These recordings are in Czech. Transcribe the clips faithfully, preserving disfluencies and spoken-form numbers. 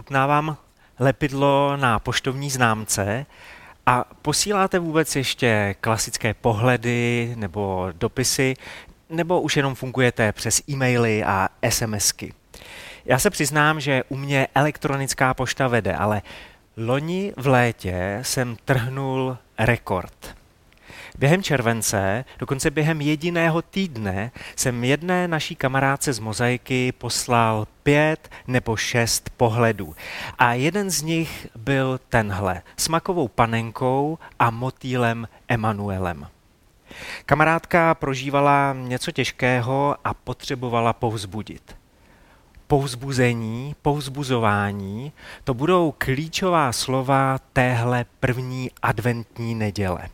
ochutnávám lepidlo na poštovní známce a posíláte vůbec ještě klasické pohledy nebo dopisy, nebo už jenom fungujete přes e-maily a SMSky? Já se přiznám, že u mě elektronická pošta vede, ale loni v létě jsem trhnul rekord. Během července, dokonce během jediného týdne, jsem jedné naší kamarádce z Mozaiky poslal pět nebo šest pohledů. A jeden z nich byl tenhle, s Makovou panenkou a motýlem Emanuelem. Kamarádka prožívala něco těžkého a potřebovala povzbudit. Povzbuzení, povzbuzování, to budou klíčová slova téhle první adventní neděle.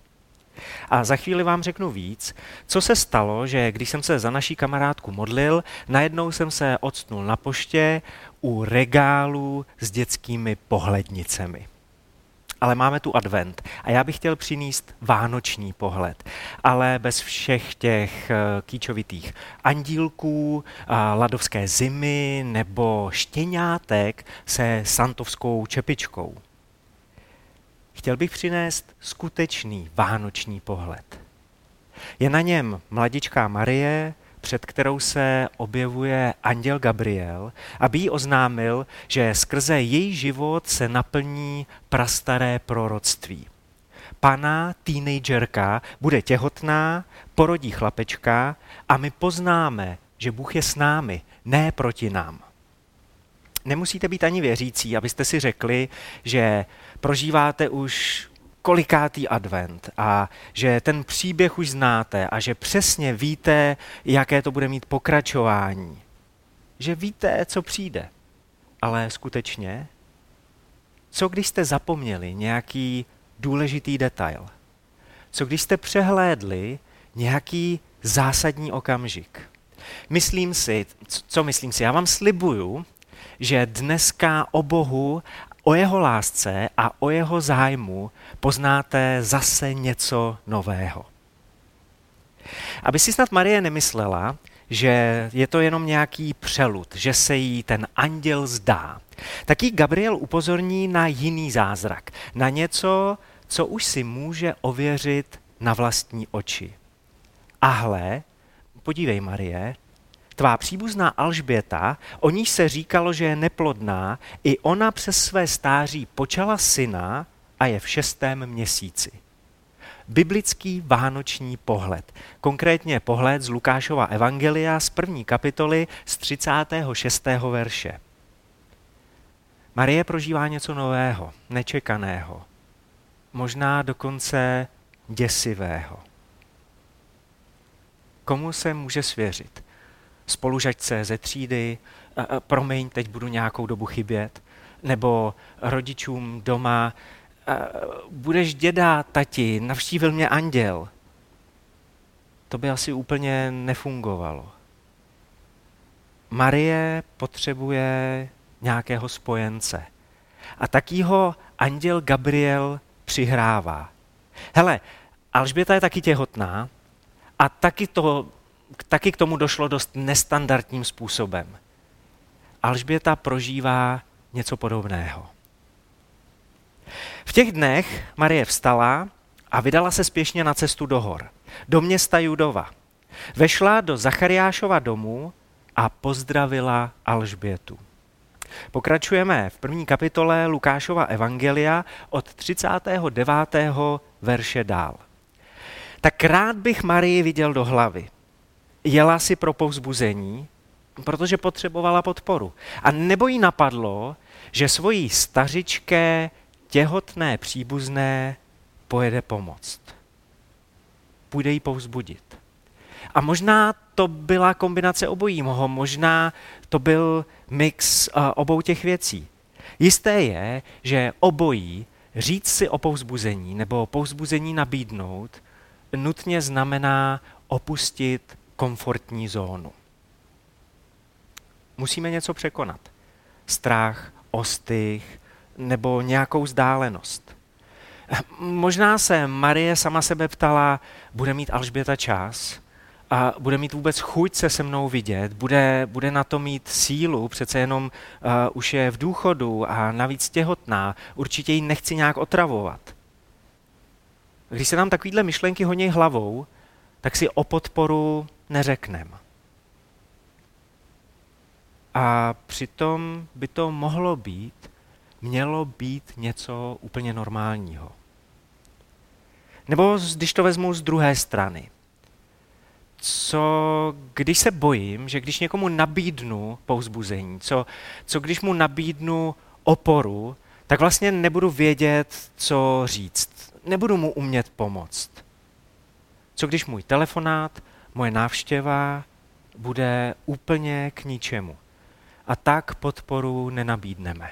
A za chvíli vám řeknu víc, co se stalo, že když jsem se za naší kamarádku modlil, najednou jsem se octnul na poště u regálu s dětskými pohlednicemi. Ale máme tu advent a já bych chtěl přinést vánoční pohled, ale bez všech těch kýčovitých andílků, ladovské zimy nebo štěňátek se santovskou čepičkou. Chtěl bych přinést skutečný vánoční pohled. Je na něm mladičká Marie, před kterou se objevuje anděl Gabriel, aby jí oznámil, že skrze její život se naplní prastaré proroctví. Pana teenagerka bude těhotná, porodí chlapečka a my poznáme, že Bůh je s námi, ne proti nám. Nemusíte být ani věřící, abyste si řekli, že prožíváte už kolikátý advent a že ten příběh už znáte a že přesně víte, jaké to bude mít pokračování. Že víte, co přijde. Ale skutečně, co když jste zapomněli nějaký důležitý detail? Co když jste přehlédli nějaký zásadní okamžik? Myslím si, co myslím si, já vám slibuju, že dneska o Bohu, o jeho lásce a o jeho zájmu poznáte zase něco nového. Aby si snad Marie nemyslela, že je to jenom nějaký přelud, že se jí ten anděl zdá, tak jí Gabriel upozorní na jiný zázrak, na něco, co už si může ověřit na vlastní oči. Ahle, podívej Marie, tvá příbuzná Alžběta, o níž se říkalo, že je neplodná, i ona přes své stáří počala syna a je v šestém měsíci. Biblický vánoční pohled, konkrétně pohled z Lukášova Evangelia z první kapitoly z třicátého šestého verše. Marie prožívá něco nového, nečekaného, možná dokonce děsivého. Komu se může svěřit? Spolužačce ze třídy, promiň, teď budu nějakou dobu chybět, nebo rodičům doma, budeš děda, tati, navštívil mě anděl. To by asi úplně nefungovalo. Marie potřebuje nějakého spojence. A tak ho anděl Gabriel přihrává. Hele, Alžběta je taky těhotná a taky to... Taky k tomu došlo dost nestandardním způsobem. Alžběta prožívá něco podobného. V těch dnech Marie vstala a vydala se spěšně na cestu do hor, do města Judova. Vešla do Zachariášova domu a pozdravila Alžbětu. Pokračujeme v první kapitole Lukášova Evangelia od třicátého devátého verše dál. Tak rád bych Marii viděl do hlavy. Jela si pro povzbuzení, protože potřebovala podporu. A nebo jí napadlo, že svojí stařičké, těhotné příbuzné pojede pomoct. Půjde jí povzbudit. A možná to byla kombinace obojího, možná to byl mix obou těch věcí. Jisté je, že obojí říct si o povzbuzení nebo povzbuzení nabídnout nutně znamená opustit komfortní zónu. Musíme něco překonat. Strach, ostych nebo nějakou vzdálenost. Možná se Marie sama sebe ptala, bude mít Alžběta čas? a bude mít vůbec chuť se se mnou vidět, bude, bude na to mít sílu, přece jenom uh, už je v důchodu a navíc těhotná, určitě ji nechci nějak otravovat. Když se nám takovýhle myšlenky honí hlavou, tak si o podporu neřekneme. A přitom by to mohlo být, mělo být něco úplně normálního. Nebo když to vezmu z druhé strany. Co když se bojím, že když někomu nabídnu povzbuzení, co, co když mu nabídnu oporu, tak vlastně nebudu vědět, co říct. Nebudu mu umět pomoct. Co když můj telefonát, moje návštěva bude úplně k ničemu. A tak podporu nenabídneme.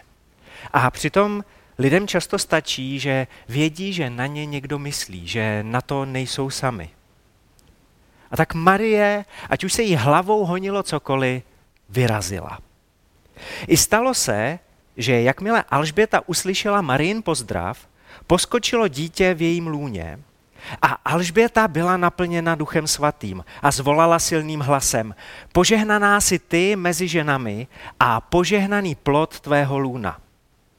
A přitom lidem často stačí, že vědí, že na ně někdo myslí, že na to nejsou sami. A tak Marie, ať už se jí hlavou honilo cokoliv, vyrazila. I stalo se, že jakmile Alžběta uslyšela Marijin pozdrav, poskočilo dítě v jejím lůně a Alžběta byla naplněna Duchem Svatým a zvolala silným hlasem: Požehnaná jsi ty mezi ženami a požehnaný plod tvého lůna.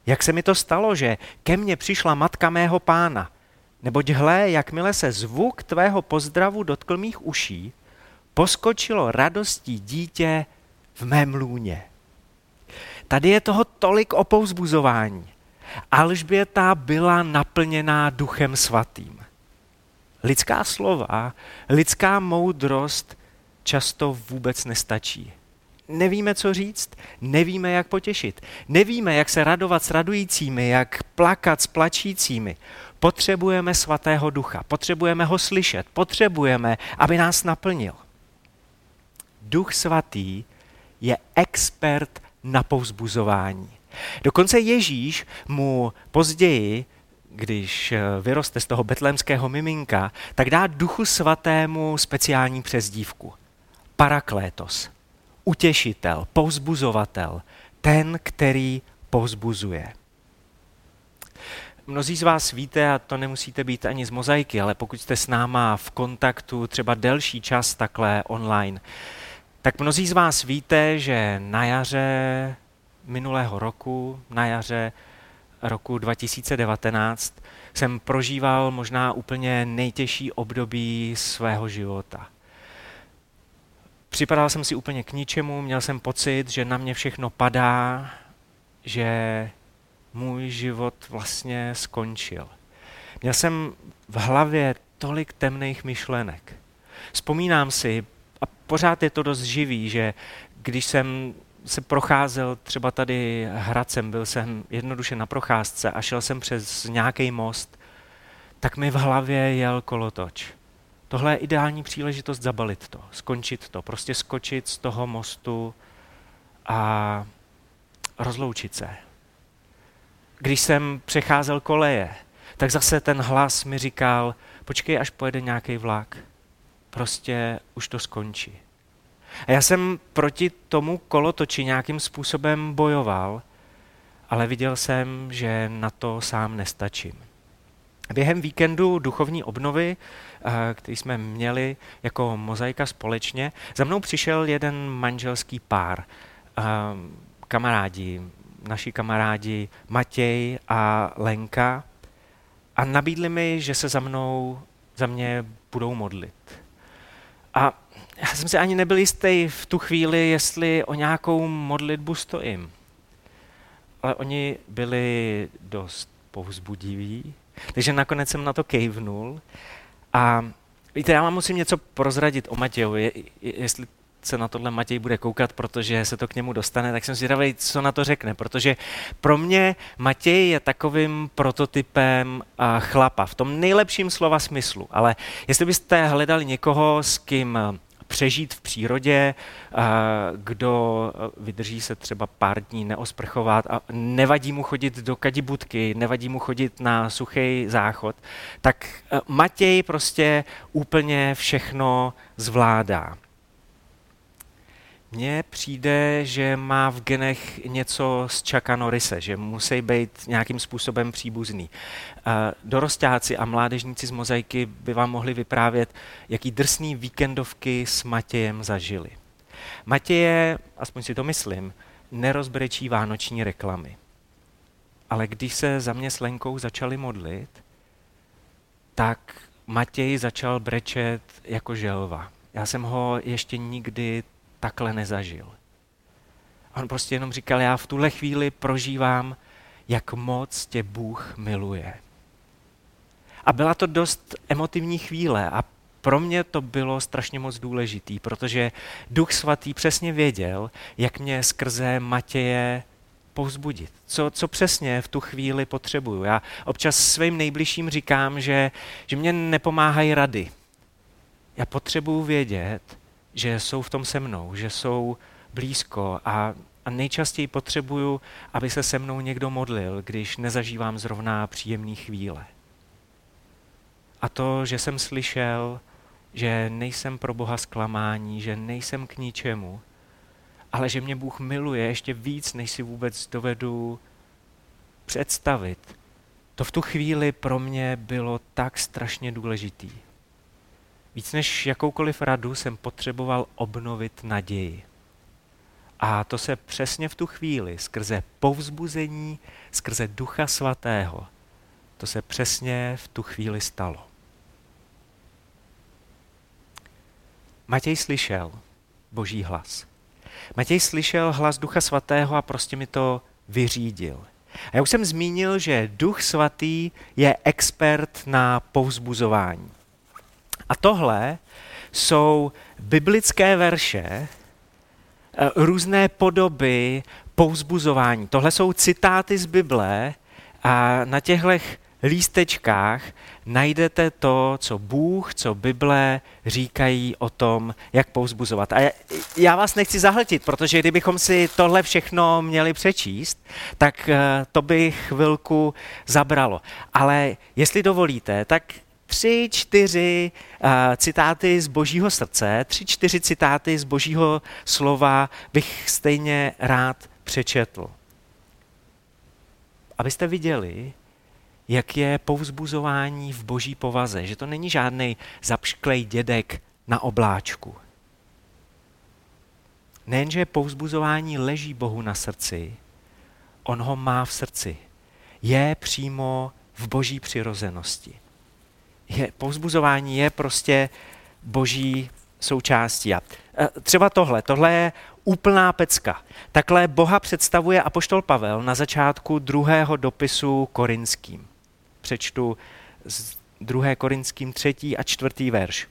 Jak se mi to stalo, že ke mně přišla matka mého Pána? Neboť hle, jakmile se zvuk tvého pozdravu dotkl mých uší, poskočilo radostí dítě v mém lůně. Tady je toho tolik o povzbuzování. Alžběta byla naplněná Duchem Svatým. Lidská slova, lidská moudrost často vůbec nestačí. Nevíme, co říct, nevíme, jak potěšit, nevíme, jak se radovat s radujícími, jak plakat s plačícími. Potřebujeme Svatého Ducha, potřebujeme ho slyšet, potřebujeme, aby nás naplnil. Duch Svatý je expert na povzbuzování. Dokonce Ježíš mu později, když vyroste z toho betlémského miminka, tak dá Duchu Svatému speciální přezdívku. Paraklétos, utěšitel, povzbuzovatel, ten, který povzbuzuje. Mnozí z vás víte, a to nemusíte být ani z Mozaiky, ale pokud jste s náma v kontaktu třeba delší čas takhle online, tak mnozí z vás víte, že na jaře minulého roku, na jaře roku dva tisíce devatenáct, jsem prožíval možná úplně nejtěžší období svého života. Připadal jsem si úplně k ničemu, měl jsem pocit, že na mě všechno padá, že můj život vlastně skončil. Měl jsem v hlavě tolik temných myšlenek. Vzpomínám si, a pořád je to dost živý, že když jsem se procházel třeba tady Hradcem, byl jsem jednoduše na procházce a šel jsem přes nějaký most, tak mi v hlavě jel kolotoč. Tohle je ideální příležitost zabalit to, skončit to, prostě skočit z toho mostu a rozloučit se. Když jsem přecházel koleje, tak zase ten hlas mi říkal: počkej, až pojede nějaký vlak, prostě už to skončí. A já jsem proti tomu kolotoči nějakým způsobem bojoval, ale viděl jsem, že na to sám nestačím. Během víkendu duchovní obnovy, který jsme měli jako Mozaika společně, za mnou přišel jeden manželský pár, kamarádi, naši kamarádi Matěj a Lenka, a nabídli mi, že se za mnou, za mě budou modlit. A já jsem si ani nebyl jistý v tu chvíli, jestli o nějakou modlitbu stojím. Ale oni byli dost povzbudiví, takže nakonec jsem na to kejvnul. A víte, já vám musím něco prozradit o Matějovi, jestli se na tohle Matěj bude koukat, protože se to k němu dostane, tak jsem zvědavý, co na to řekne, protože pro mě Matěj je takovým prototypem chlapa, v tom nejlepším slova smyslu, ale jestli byste hledali někoho, s kým přežít v přírodě, kdo vydrží se třeba pár dní neosprchovat a nevadí mu chodit do kadibudky, nevadí mu chodit na suchý záchod, tak Matěj prostě úplně všechno zvládá. Mně přijde, že má v genech něco z Chucka Norrise, že musí být nějakým způsobem příbuzný. Dorostáci a mládežníci z Mozaiky by vám mohli vyprávět, jaký drsný víkendovky s Matějem zažili. Matěje, aspoň si to myslím, nerozbrečí vánoční reklamy. Ale když se za mě s Lenkou začali modlit, tak Matěj začal brečet jako želva. Já jsem ho ještě nikdy takhle nezažil. A on prostě jenom říkal, já v tuhle chvíli prožívám, jak moc tě Bůh miluje. A byla to dost emotivní chvíle a pro mě to bylo strašně moc důležitý, protože Duch Svatý přesně věděl, jak mě skrze Matěje povzbudit. Co, co přesně v tu chvíli potřebuju. Já občas svým nejbližším říkám, že, že mě nepomáhají rady. Já potřebuju vědět, že jsou v tom se mnou, že jsou blízko a, a nejčastěji potřebuju, aby se se mnou někdo modlil, když nezažívám zrovna příjemné chvíle. A to, že jsem slyšel, že nejsem pro Boha zklamání, že nejsem k ničemu, ale že mě Bůh miluje ještě víc, než si vůbec dovedu představit. To v tu chvíli pro mě bylo tak strašně důležitý. Víc než jakoukoliv radu jsem potřeboval obnovit naději. A to se přesně v tu chvíli, skrze povzbuzení, skrze Ducha Svatého, to se přesně v tu chvíli stalo. Matěj slyšel Boží hlas. Matěj slyšel hlas Ducha Svatého a prostě mi to vyřídil. A já už jsem zmínil, že Duch Svatý je expert na povzbuzování. A tohle jsou biblické verše, různé podoby povzbuzování. Tohle jsou citáty z Bible a na těchto lístečkách najdete to, co Bůh, co Bible říkají o tom, jak povzbuzovat. A já vás nechci zahltit, protože kdybychom si tohle všechno měli přečíst, tak to by chvilku zabralo. Ale jestli dovolíte, tak Tři, čtyři uh, citáty z Božího srdce, tři, čtyři citáty z Božího slova bych stejně rád přečetl. Abyste viděli, jak je povzbuzování v Boží povaze, že to není žádnej zapšklej dědek na obláčku. Nejenže povzbuzování leží Bohu na srdci, on ho má v srdci. Je přímo v Boží přirozenosti. Je, povzbuzování je prostě Boží součástí. A třeba tohle, tohle je úplná pecka. Takhle Boha představuje apoštol Pavel na začátku druhého dopisu Korinským. Přečtu z druhého Korinským třetí a čtvrtý verš.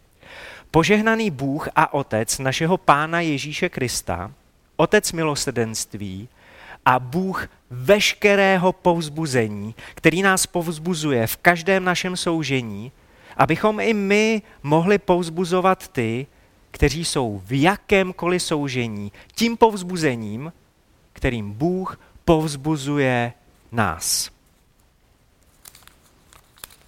Požehnaný Bůh a Otec našeho Pána Ježíše Krista, Otec milosrdenství a Bůh veškerého povzbuzení, který nás povzbuzuje v každém našem soužení, abychom i my mohli povzbuzovat ty, kteří jsou v jakémkoliv soužení, tím povzbuzením, kterým Bůh povzbuzuje nás.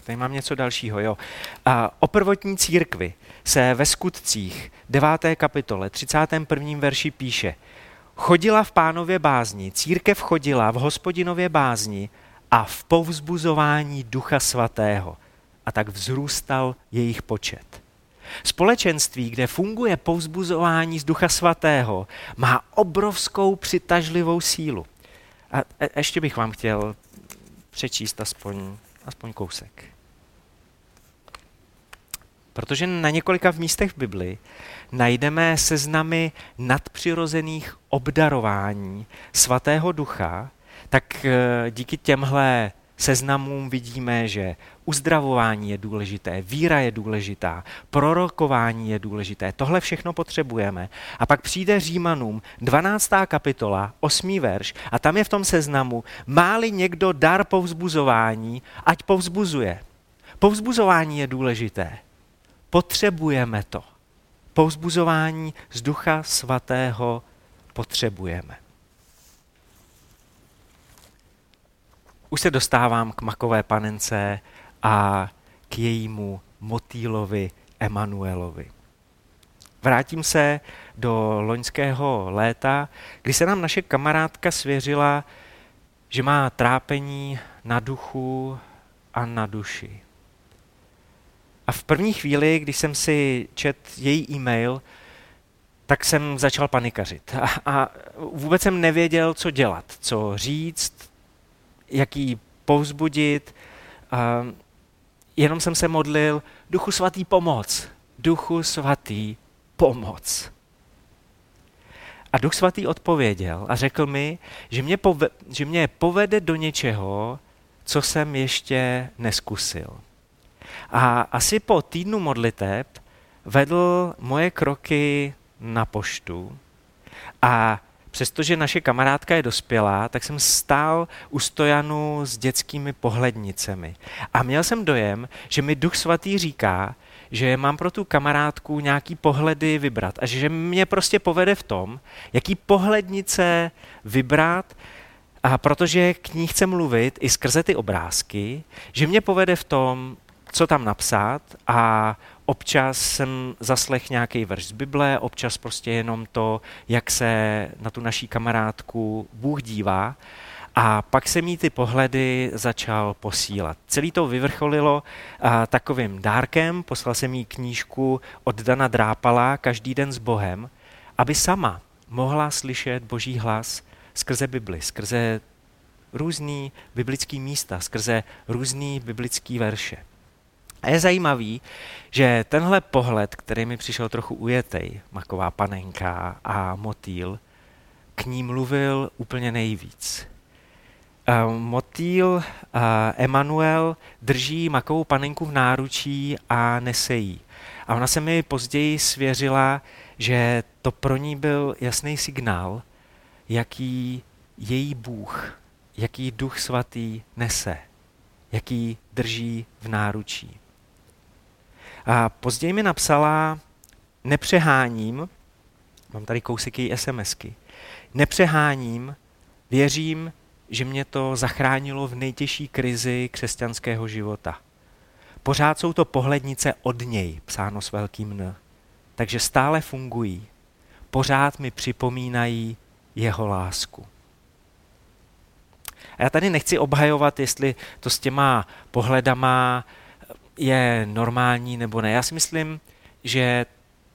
Tady mám něco dalšího. Jo. A o prvotní církvi se ve Skutcích deváté kapitole třicátém prvním verši píše: Chodila v Pánově bázni, církev chodila v Hospodinově bázni a v povzbuzování Ducha Svatého. A tak vzrůstal jejich počet. Společenství, kde funguje povzbuzování z Ducha Svatého, má obrovskou přitažlivou sílu. A ještě bych vám chtěl přečíst aspoň, aspoň kousek. Protože na několika místech v Biblii najdeme seznamy nadpřirozených obdarování Svatého Ducha, tak díky těmhle seznamům vidíme, že uzdravování je důležité, víra je důležitá, prorokování je důležité, tohle všechno potřebujeme. A pak přijde Římanům dvanáctá kapitola, osmý verš a tam je v tom seznamu, má-li někdo dar povzbuzování, ať povzbuzuje. Povzbuzování je důležité. Potřebujeme to. Povzbuzování z Ducha Svatého potřebujeme. Už se dostávám k makové panence a k jejímu motýlovi Emanuelovi. Vrátím se do loňského léta, kdy se nám naše kamarádka svěřila, že má trápení na duchu a na duši. A v první chvíli, když jsem si čet její e-mail, tak jsem začal panikařit. A, a vůbec jsem nevěděl, co dělat, co říct, jak jí povzbudit. A jenom jsem se modlil, Duchu svatý pomoc, Duchu svatý pomoc. A Duch svatý odpověděl a řekl mi, že mě, pove- že mě povede do něčeho, co jsem ještě neskusil. A asi po týdnu modliteb vedl moje kroky na poštu a přestože naše kamarádka je dospělá, tak jsem stál u stojanu s dětskými pohlednicemi. A měl jsem dojem, že mi Duch svatý říká, že mám pro tu kamarádku nějaký pohledy vybrat a že mě prostě povede v tom, jaký pohlednice vybrat, a protože k ní chce mluvit i skrze ty obrázky, že mě povede v tom, co tam napsat, a občas jsem zaslech nějaký verš z Bible, občas prostě jenom to, jak se na tu naší kamarádku Bůh dívá, a pak jsem jí ty pohledy začal posílat. Celý to vyvrcholilo a, takovým dárkem, poslal jsem jí knížku od Dana Drápala Každý den s Bohem, aby sama mohla slyšet Boží hlas skrze Bibli, skrze různý biblický místa, skrze různý biblický verše. A je zajímavý, že tenhle pohled, který mi přišel trochu ujetej, maková panenka a motýl, k ní mluvil úplně nejvíc. Motýl Emanuel drží makovou panenku v náručí a nese jí. A ona se mi později svěřila, že to pro ní byl jasný signál, jaký její Bůh, jaký Duch svatý nese, jaký drží v náručí. A později mi napsala, nepřeháním, mám tady kousek její SMSky, nepřeháním, věřím, že mě to zachránilo v nejtěžší krizi křesťanského života. Pořád jsou to pohlednice od něj, psáno s velkým N, takže stále fungují. Pořád mi připomínají jeho lásku. A já tady nechci obhajovat, jestli to s těma pohledama je normální nebo ne. Já si myslím, že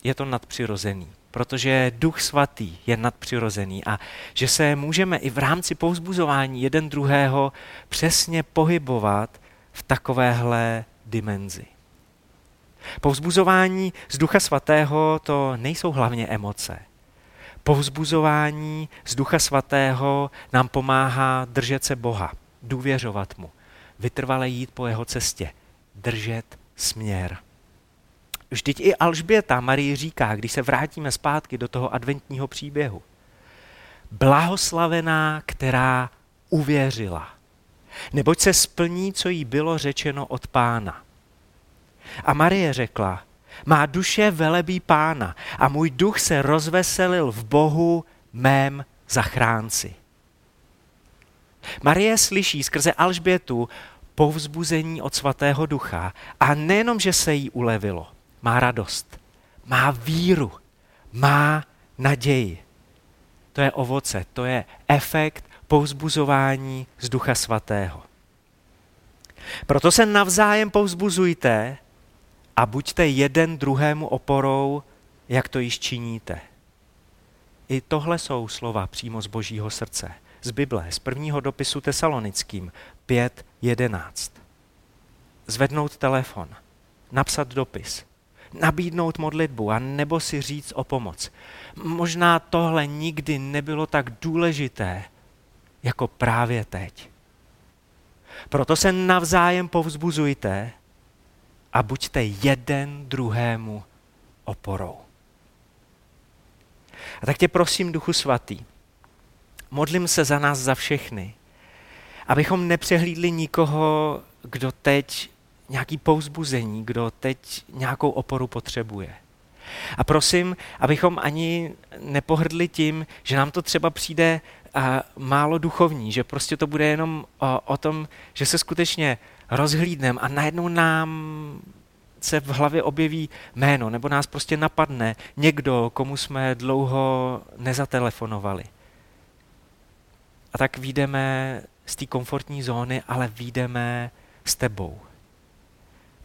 je to nadpřirozený, protože Duch svatý je nadpřirozený a že se můžeme i v rámci povzbuzování jeden druhého přesně pohybovat v takovéhle dimenzi. Povzbuzování z Ducha svatého to nejsou hlavně emoce. Povzbuzování z Ducha svatého nám pomáhá držet se Boha, důvěřovat mu, vytrvale jít po jeho cestě, držet směr. Vždyť i Alžběta Marie říká, když se vrátíme zpátky do toho adventního příběhu. Blahoslavená, která uvěřila, neboť se splní, co jí bylo řečeno od Pána. A Marie řekla, má duše velebí Pána a můj duch se rozveselil v Bohu, mém zachránci. Marie slyší skrze Alžbětu povzbuzení od svatého ducha a nejenom, že se jí ulevilo, má radost, má víru, má naději. To je ovoce, to je efekt povzbuzování z Ducha svatého. Proto se navzájem povzbuzujte a buďte jeden druhému oporou, jak to již činíte. I tohle jsou slova přímo z Božího srdce, z Bible, z prvního dopisu Tesalonickým pět jedenáct. Zvednout telefon, napsat dopis, nabídnout modlitbu a nebo si říct o pomoc. Možná tohle nikdy nebylo tak důležité, jako právě teď. Proto se navzájem povzbuzujte a buďte jeden druhému oporou. A tak tě prosím, Duchu svatý, modlím se za nás za všechny, abychom nepřehlídli nikoho, kdo teď nějaký povzbuzení, kdo teď nějakou oporu potřebuje. A prosím, abychom ani nepohrdli tím, že nám to třeba přijde a, málo duchovní, že prostě to bude jenom o, o tom, že se skutečně rozhlídneme a najednou nám se v hlavě objeví jméno, nebo nás prostě napadne někdo, komu jsme dlouho nezatelefonovali. A tak vyjdeme z té komfortní zóny, ale vyjdeme s tebou.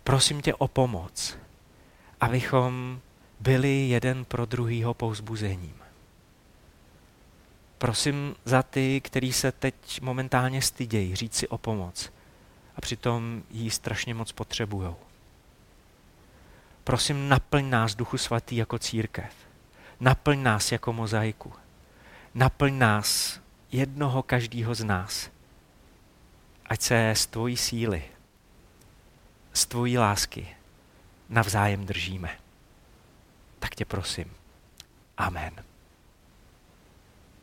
Prosím tě o pomoc, abychom byli jeden pro druhýho povzbuzením. Prosím za ty, kteří se teď momentálně stydějí, říct si o pomoc a přitom ji strašně moc potřebujou. Prosím, naplň nás, Duchu Svatý, jako církev. Naplň nás jako mozaiku. Naplň nás, jednoho každýho z nás. Ať se z tvojí síly, z tvojí lásky navzájem držíme. Tak tě prosím. Amen.